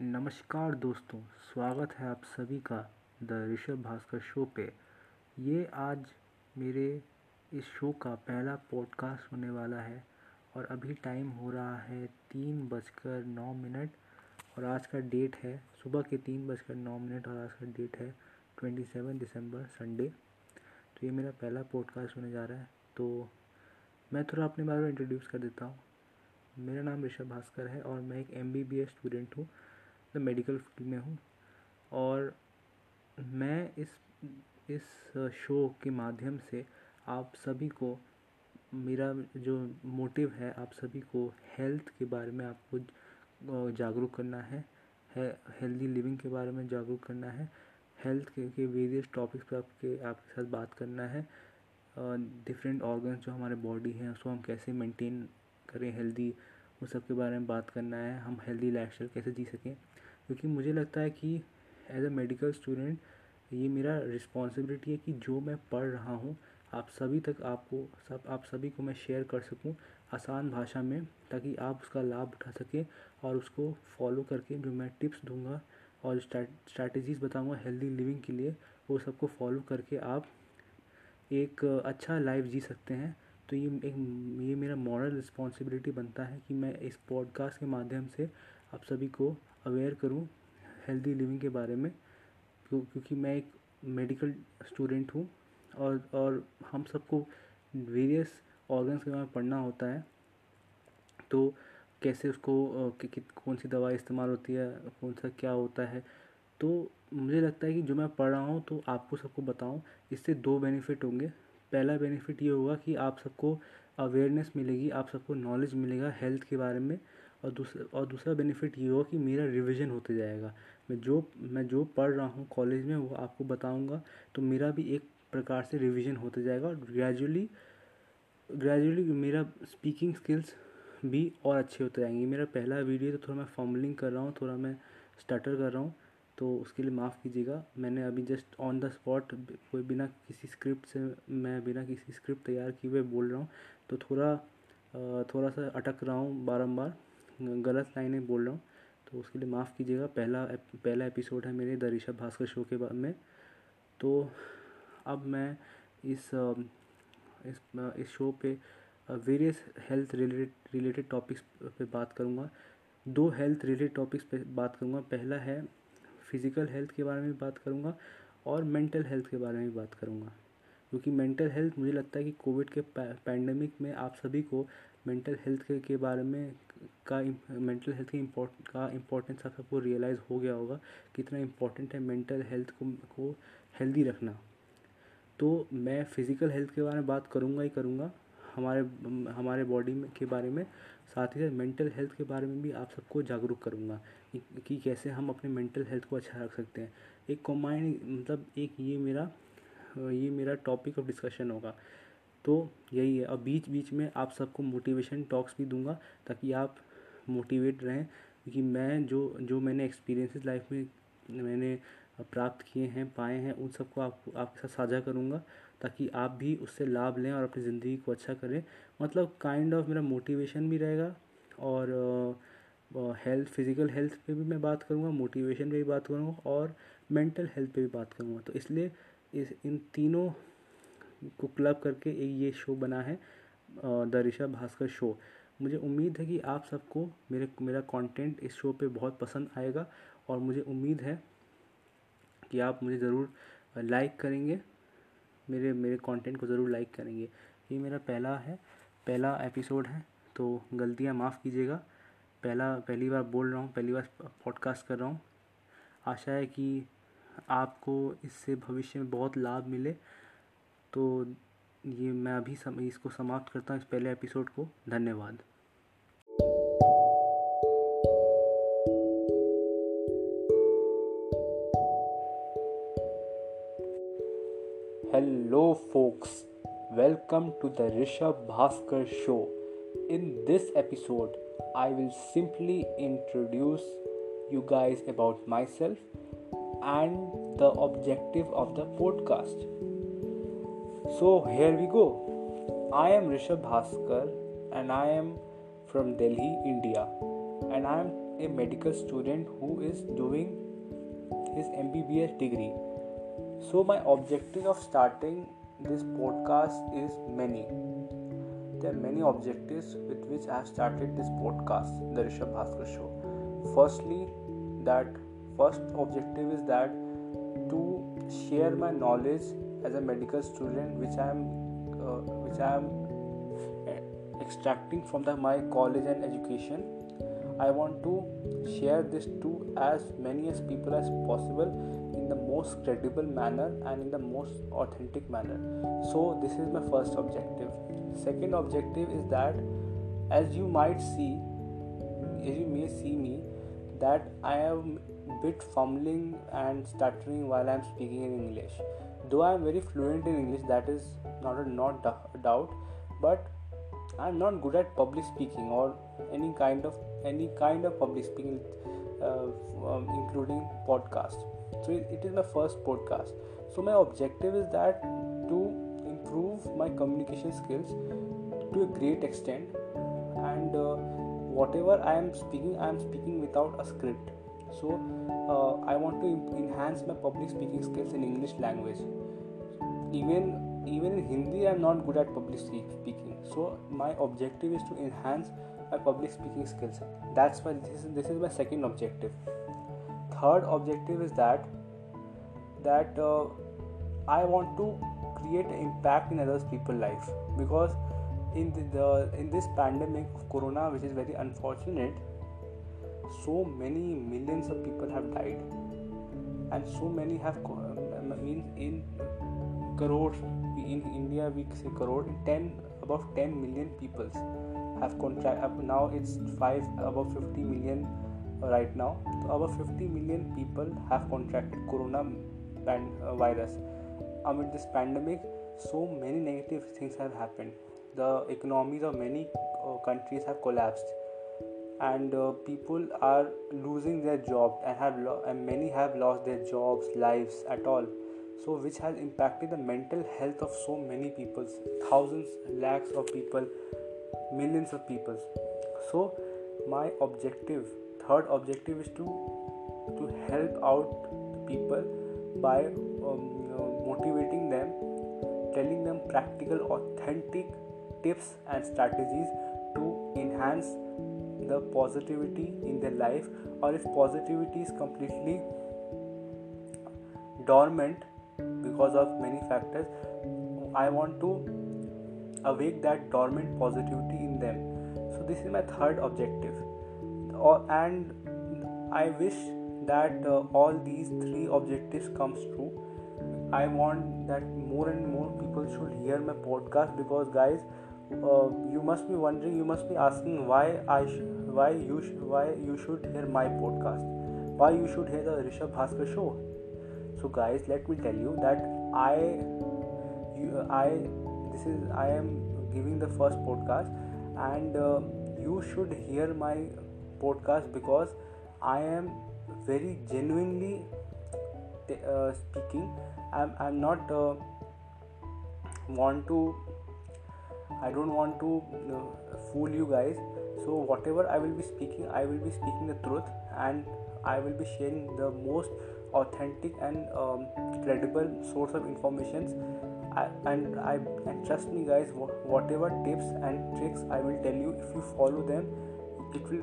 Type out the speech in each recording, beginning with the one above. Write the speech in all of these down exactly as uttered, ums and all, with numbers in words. नमस्कार दोस्तों, स्वागत है आप सभी का द ऋषभ भास्कर शो पे। ये आज मेरे इस शो का पहला पॉडकास्ट होने वाला है और अभी टाइम हो रहा है तीन बजकर नौ मिनट और आज का डेट है सुबह के तीन बजकर नौ मिनट और आज का डेट है सत्ताईस दिसंबर संडे। तो ये मेरा पहला पॉडकास्ट होने जा रहा है। तो मैं थोड़ा अपने बारे में इंट्रोड्यूस कर देता हूँ। मेरा नाम ऋषभ भास्कर है और मैं एक M B B S student हूँ, मैं मेडिकल फील्ड में हूँ और मैं इस इस शो के माध्यम से आप सभी को, मेरा जो मोटिव है, आप सभी को हेल्थ के बारे में आपको जागरूक करना है, हेल्दी लिविंग के बारे में जागरूक करना है, हेल्थ के, के वेरियस टॉपिक्स पर आपके आपके साथ बात करना है, डिफरेंट ऑर्गन्स जो हमारे बॉडी हैं उसको हम कैसे मेंटेन करें हेल्दी, उस सब के बारे में बात करना है, हम हेल्दी लाइफस्टाइल कैसे जी सकें। क्योंकि मुझे लगता है कि एज अ मेडिकल स्टूडेंट ये मेरा रिस्पॉन्सिबिलिटी है कि जो मैं पढ़ रहा हूँ आप सभी तक, आपको सब आप सभी को मैं शेयर कर सकूँ आसान भाषा में, ताकि आप उसका लाभ उठा सकें और उसको फॉलो करके जो मैं टिप्स दूंगा और स्ट्रैटेजीज़ बताऊँगा हेल्दी लिविंग के लिए, वो सबको फॉलो करके आप एक अच्छा लाइफ जी सकते हैं। तो ये एक ये मेरा मॉरल रिस्पॉन्सिबिलिटी बनता है कि मैं इस पॉडकास्ट के माध्यम से आप सभी को अवेयर करूं हेल्दी लिविंग के बारे में, क्योंकि मैं एक मेडिकल स्टूडेंट हूं और और हम सबको वेरियस ऑर्गन्स के बारे में पढ़ना होता है। तो कैसे उसको कि, कि, कौन सी दवाई इस्तेमाल होती है, कौन सा क्या होता है। तो मुझे लगता है कि जो मैं पढ़ रहा हूं तो आपको सबको बताऊं, इससे दो बेनिफिट होंगे। पहला बेनिफिट ये होगा कि आप सबको अवेयरनेस मिलेगी, आप सबको नॉलेज मिलेगा हेल्थ के बारे में, और दूसरा और दूसरा बेनिफिट ये होगा कि मेरा रिवीजन होते जाएगा। मैं जो मैं जो पढ़ रहा हूँ कॉलेज में वो आपको बताऊँगा, तो मेरा भी एक प्रकार से रिवीजन होते जाएगा और ग्रेजुअली ग्रेजुअली मेरा स्पीकिंग स्किल्स भी और अच्छे होते जाएंगे। मेरा पहला वीडियो तो थोड़ा मैं फॉम्बलिंग कर रहा हूँ, थोड़ा मैं स्टटर कर रहा हूँ, तो उसके लिए माफ़ कीजिएगा। मैंने अभी जस्ट ऑन द स्पॉट, कोई बिना किसी स्क्रिप्ट से, मैं बिना किसी स्क्रिप्ट तैयार किए हुए बोल रहा हूँ, तो थोड़ा थोड़ा सा अटक रहा हूँ, बारंबार गलत लाइनें बोल रहा हूँ, तो उसके लिए माफ़ कीजिएगा। पहला पहला एपिसोड है मेरे द ऋषभ भास्कर शो के बारे में। तो अब मैं इस इस, इस शो पे various health related related topics पे बात करूँगा। दो हेल्थ रिलेटेड टॉपिक्स पे बात करूँगा। पहला है फिज़िकल हेल्थ के बारे में भी बात करूँगा और मेंटल हेल्थ के बारे में भी बात करूँगा, क्योंकि मेंटल हेल्थ मुझे लगता है कि कोविड के पैंडमिक में आप सभी को मेंटल हेल्थ के, के बारे में का मेंटल हेल्थ के इम्पोर्ट का इम्पोर्टेंस आप सबको रियलाइज़ हो गया होगा कितना इम्पोर्टेंट है मेंटल हेल्थ को को हेल्दी रखना। तो मैं फ़िज़िकल हेल्थ के बारे में बात करूँगा ही करूँगा, हमारे हमारे बॉडी में के बारे में, साथ ही साथ मेंटल हेल्थ के बारे में भी आप सबको जागरूक करूँगा कि कैसे हम अपने मेंटल हेल्थ को अच्छा रख सकते हैं। एक कॉम्बाइन, मतलब एक ये मेरा ये मेरा टॉपिक ऑफ डिस्कशन होगा। तो यही है। और बीच बीच में आप सबको मोटिवेशन टॉक्स भी दूंगा ताकि आप मोटिवेट रहें, क्योंकि मैं जो जो मैंने एक्सपीरियंसेस लाइफ में मैंने प्राप्त किए हैं, पाए हैं, उन सबको आप, आपके साथ साझा करूँगा ताकि आप भी उससे लाभ लें और अपनी ज़िंदगी को अच्छा करें। मतलब काइंड ऑफ मेरा मोटिवेशन भी रहेगा और हेल्थ फिज़िकल हेल्थ पे भी मैं बात करूँगा, मोटिवेशन पे भी बात करूँगा और मेंटल हेल्थ पे भी बात करूँगा। तो इसलिए इस इन तीनों को क्लब करके एक ये शो बना है द ऋषभ भास्कर शो। मुझे उम्मीद है कि आप सबको मेरे मेरा कंटेंट इस शो पे बहुत पसंद आएगा और मुझे उम्मीद है कि आप मुझे ज़रूर लाइक करेंगे, मेरे मेरे कंटेंट को ज़रूर लाइक करेंगे। ये मेरा पहला है पहला एपिसोड है, तो गलतियाँ माफ़ कीजिएगा। पहला पहली बार बोल रहा हूँ, पहली बार पॉडकास्ट कर रहा हूँ। आशा है कि आपको इससे भविष्य में बहुत लाभ मिले। तो ये मैं अभी सम, इसको समाप्त करता हूँ, इस पहले एपिसोड को। धन्यवाद। Hello folks, welcome to the Rishabh Bhaskar show. In this episode, I will simply introduce you guys about myself and the objective of the podcast. So here we go. I am Rishabh Bhaskar and I am from Delhi, India, and I am a medical student who is doing his M B B S degree. So my objective of starting this podcast is many. There are many objectives with which I have started this podcast, The Rishabh Bhaskar Show. Firstly, that first objective is that to share my knowledge as a medical student, which I am, uh, which I am extracting from the, my college and education. I want to share this to as many as people as possible in the most credible manner and in the most authentic manner. So this is my first objective. Second objective is that as you might see, as you may see me, that I am a bit fumbling and stuttering while I am speaking in English. Though I am very fluent in English, that is not a, not a doubt, but I am not good at public speaking or any kind of any kind of public speaking, uh, um, including podcast. So it, it is my first podcast. So my objective is that to improve my communication skills to a great extent, and uh, whatever I am speaking, I am speaking without a script. So uh, I want to imp- enhance my public speaking skills in English language. Even. Even in Hindi, I am not good at public speaking. So my objective is to enhance my public speaking skills. That's why this is this is my second objective. Third objective is that that uh, I want to create an impact in other people's life, because in the, the in this pandemic of Corona, which is very unfortunate, so many millions of people have died, and so many have means in crores. In India, we say crore. ten above ten million people have contracted. Now it's five above fifty million right now. So above fifty million people have contracted corona pan, uh, virus. Amid this pandemic, so many negative things have happened. The economies of many uh, countries have collapsed, and uh, people are losing their job and have lo- and many have lost their jobs, lives at all. So which has impacted the mental health of so many people, thousands, lakhs of people, millions of people. So my objective, third objective is to to help out people by um, uh, motivating them, telling them practical, authentic tips and strategies to enhance the positivity in their life, or if positivity is completely dormant because of many factors, I want to awake that dormant positivity in them. So this is my third objective, and I wish that uh, all these three objectives comes true. I want that more and more people should hear my podcast, because guys, uh, you must be wondering, you must be asking why I, sh- why you, sh- why you should hear my podcast, why you should hear the Rishabh Bhaskar Show. So guys, let me tell you that I, you, I, this is I am giving the first podcast, and uh, you should hear my podcast, because I am very genuinely uh, speaking. I'm I'm not uh, want to. I don't want to uh, fool you guys. So whatever I will be speaking, I will be speaking the truth, and I will be sharing the most authentic and um, credible source of information. I, and I and trust me guys, whatever tips and tricks I will tell you, if you follow them, it will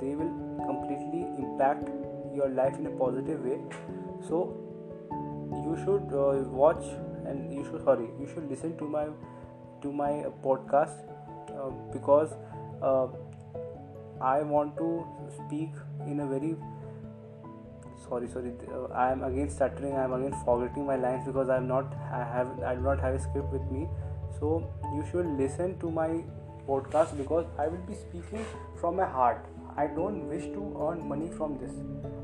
they will completely impact your life in a positive way. So you should uh, watch and you should sorry you should listen to my to my podcast, uh, because uh, I want to speak in a very Sorry, sorry. Uh, I am again stuttering. I am again forgetting my lines, because I am not. I have. I do not have a script with me. So you should listen to my podcast, because I will be speaking from my heart. I don't wish to earn money from this.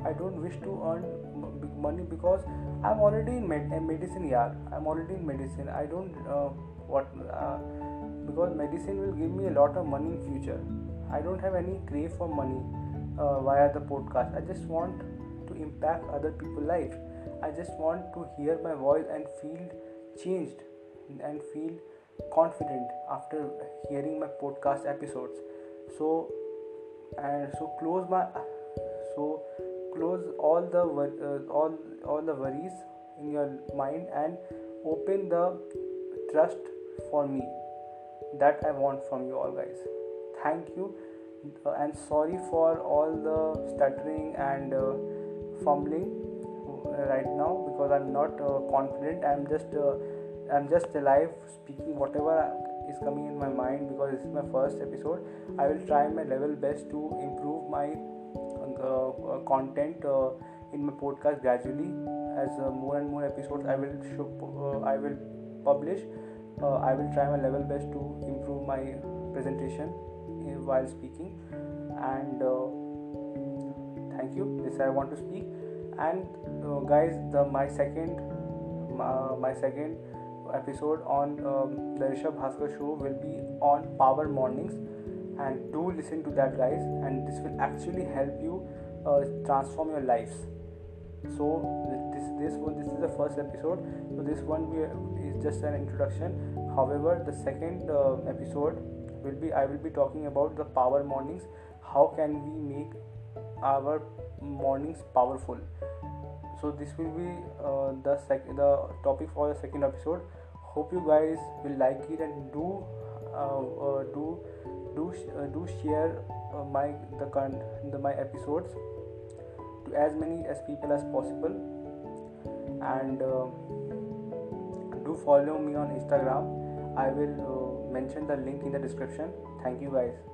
I don't wish to earn m- money, because I am already in med- medicine. Yeah, I am already in medicine. I don't uh, what uh, because medicine will give me a lot of money in future. I don't have any crave for money uh, via the podcast. I just want to impact other people's life. I just want to hear my voice and feel changed and feel confident after hearing my podcast episodes. So and so close my So close all the uh, all all the worries in your mind and open the trust for me that I want from you all guys. Thank you uh, and sorry for all the stuttering and uh, fumbling right now because I'm not uh, confident. I'm just uh, I'm just alive speaking whatever is coming in my mind because this is my first episode. I will try my level best to improve my uh, uh, content uh, in my podcast gradually. As uh, more and more episodes I will show, uh, I will publish. Uh, I will try my level best to improve my presentation while speaking. And uh, thank you. This I want to speak. And uh, guys, the my second uh, my second. episode on um, the Rishabh Bhaskar show will be on power mornings, and do listen to that, guys, and this will actually help you uh, transform your lives. So this this one this is the first episode, so this one we, is just an introduction. However, the second uh, episode will be I will be talking about the power mornings. How can we make our mornings powerful? So this will be uh, the sec- the topic for the second episode. Hope you guys will like it, and do uh, uh, do do sh- uh, do share uh, my the, con- the my episodes to as many as people as possible. And uh, do follow me on Instagram. I will uh, mention the link in the description. Thank you, guys.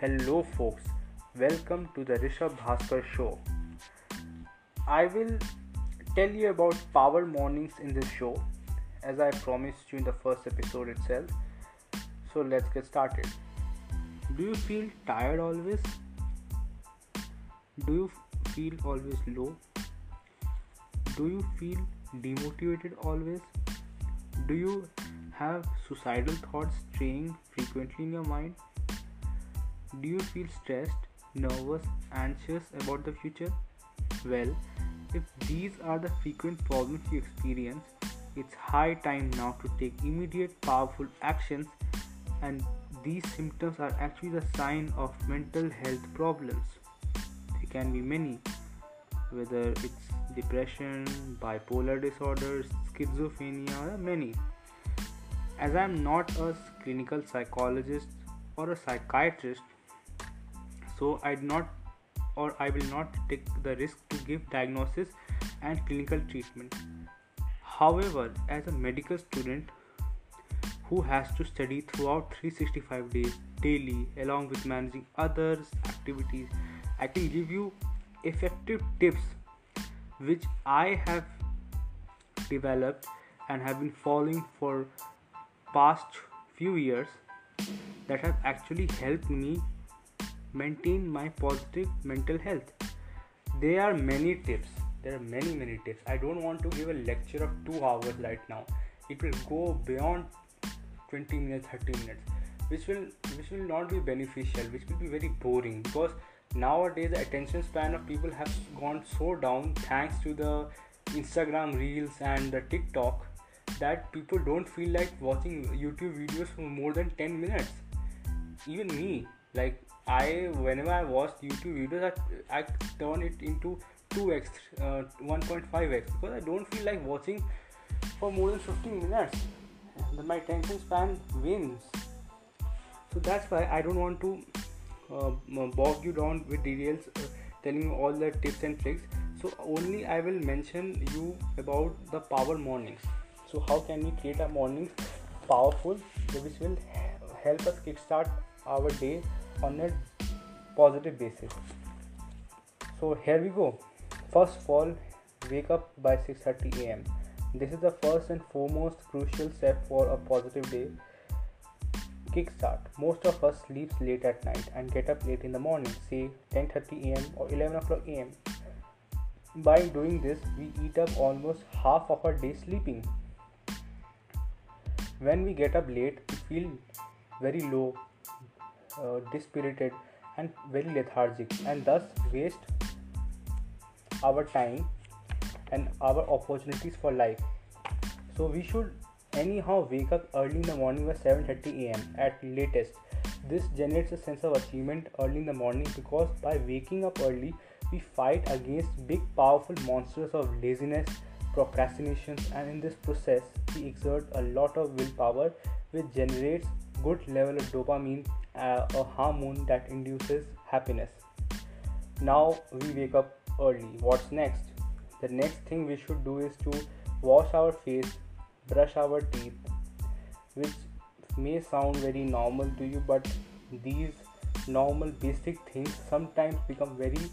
Hello folks, welcome to the Rishabh Bhaskar show. I will tell you about power mornings in this show, as I promised you in the first episode itself. So let's get started. Do you feel tired always? Do you feel always low? Do you feel demotivated always? Do you have suicidal thoughts straying frequently in your mind? Do you feel stressed, nervous, anxious about the future? Well, if these are the frequent problems you experience, it's high time now to take immediate, powerful actions, and these symptoms are actually the sign of mental health problems. They can be many, whether it's depression, bipolar disorders, schizophrenia, or many. As I am not a clinical psychologist or a psychiatrist, so I do not or I will not take the risk to give diagnosis and clinical treatment. However, as a medical student who has to study throughout three hundred sixty-five days daily along with managing other activities, I can give you effective tips which I have developed and have been following for past few years that have actually helped me maintain my positive mental health. There are many tips. There are many, many tips. I don't want to give a lecture of two hours right now. It will go beyond twenty minutes, thirty minutes, which will which will not be beneficial, which will be very boring, because nowadays the attention span of people have gone so down thanks to the Instagram reels and the TikTok that people don't feel like watching YouTube videos for more than ten minutes. Even me, like I, whenever I watch YouTube videos, I, I turn it into two x, uh, one point five x, because I don't feel like watching for more than fifteen minutes. My attention span wanes. So that's why I don't want to uh, bog you down with details, uh, telling you all the tips and tricks. So only I will mention you about the power mornings. So how can we create our mornings powerful, which will help us kickstart our day on a positive basis? So here we go. First of all, wake up by six thirty a.m. This is the first and foremost crucial step for a positive day kickstart. Most of us sleeps late at night and get up late in the morning, say ten thirty a.m. or eleven o'clock a.m. By doing this, we eat up almost half of our day sleeping. When we get up late, we feel very low, uh, dispirited, and very lethargic, and thus waste our time and our opportunities for life. So we should anyhow wake up early in the morning by seven thirty a.m. at latest. This generates a sense of achievement early in the morning, because by waking up early we fight against big powerful monsters of laziness, procrastination, and in this process we exert a lot of willpower, which generates good level of dopamine, uh, a hormone that induces happiness. Now we wake up early. What's next? The next thing we should do is to wash our face, brush our teeth, which may sound very normal to you, but these normal basic things sometimes become very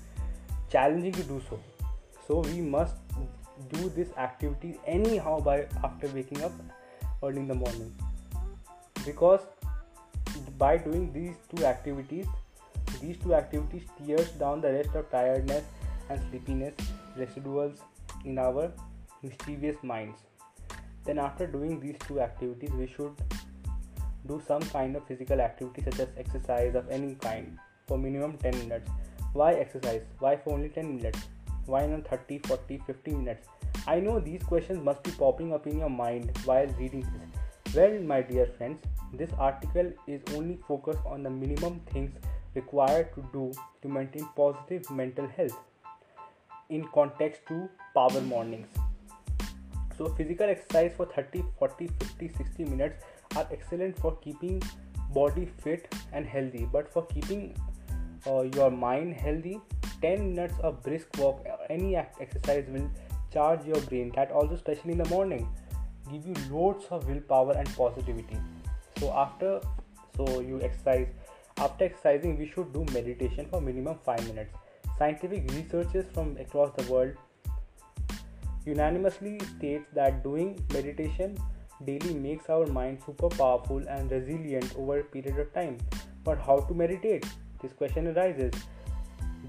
challenging to do so. So we must do this activity anyhow by after waking up early in the morning, because by doing these two activities, these two activities tears down the rest of tiredness and sleepiness residuals in our mischievous minds. Then after doing these two activities, we should do some kind of physical activity such as exercise of any kind for minimum ten minutes. Why exercise? Why for only ten minutes? Why not thirty, forty, fifty minutes? I know these questions must be popping up in your mind while reading this. Well, my dear friends, this article is only focused on the minimum things required to do to maintain positive mental health in context to power mornings. So physical exercise for thirty, forty, fifty, sixty minutes are excellent for keeping body fit and healthy, but for keeping uh, your mind healthy, ten minutes of brisk walk, any exercise will charge your brain, that also especially in the morning, give you loads of willpower and positivity. So after so you exercise, after exercising we should do meditation for minimum five minutes. Scientific researchers from across the world unanimously states that doing meditation daily makes our mind super powerful and resilient over a period of time. But how to meditate? This question arises.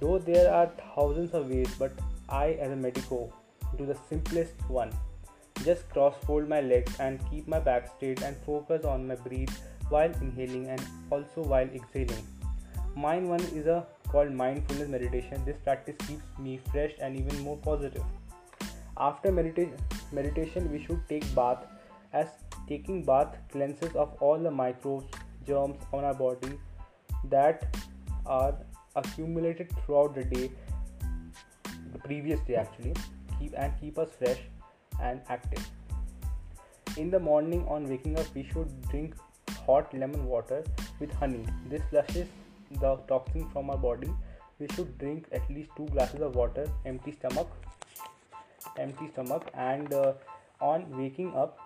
Though there are thousands of ways, but I as a medico do the simplest one. Just cross-fold my legs and keep my back straight and focus on my breath while inhaling and also while exhaling. Mine one is a called mindfulness meditation. This practice keeps me fresh and even more positive. After medita- meditation, we should take bath, as taking bath cleanses of all the microbes, germs on our body that are accumulated throughout the day, the previous day actually, keep and keep us fresh and active. In the morning on waking up, we should drink hot lemon water with honey. This flushes the toxin from our body. We should drink at least two glasses of water, empty stomach, empty stomach, and uh, on waking up.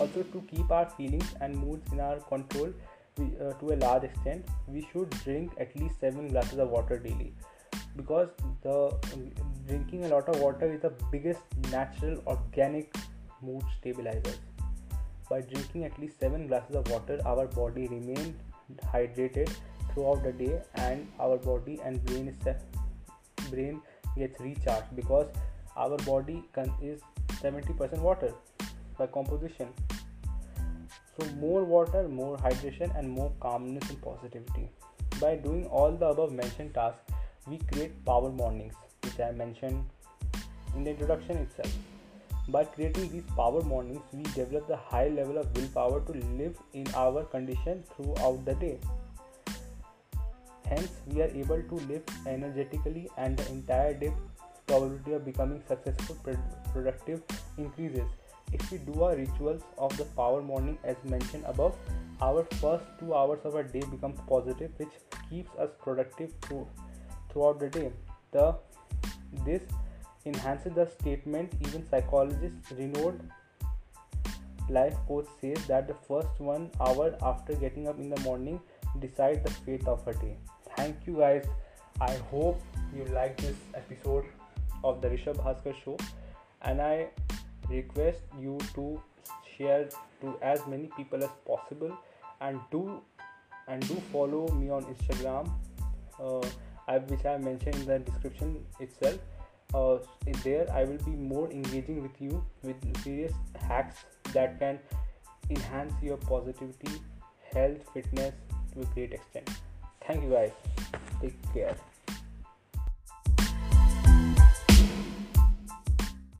Also, to keep our feelings and moods in our control we, uh, to a large extent, we should drink at least seven glasses of water daily, because the drinking a lot of water is the biggest natural organic mood stabilizer. By drinking at least seven glasses of water, our body remains hydrated throughout the day, and our body and brain is brain gets recharged, because our body can, is seventy percent water by composition. So more water, more hydration, and more calmness and positivity. By doing all the above mentioned tasks, we create power mornings, which I mentioned in the introduction itself. By creating these power mornings, we develop the high level of willpower to live in our condition throughout the day. Hence, we are able to live energetically, and the entire day probability of becoming successful, productive increases. If we do our rituals of the power morning as mentioned above, our first two hours of our day becomes positive, which keeps us productive through, throughout the day. The, this enhances the statement even psychologist renowned life coach says that the first one hour after getting up in the morning decides the fate of a day. Thank you guys. I hope you like this episode of the Rishabh Bhaskar Show, and I request you to share to as many people as possible, and do and do follow me on Instagram, uh, I, which I mentioned in the description itself. Uh, there I will be more engaging with you with various hacks that can enhance your positivity, health, fitness to a great extent. Thank you guys, take care.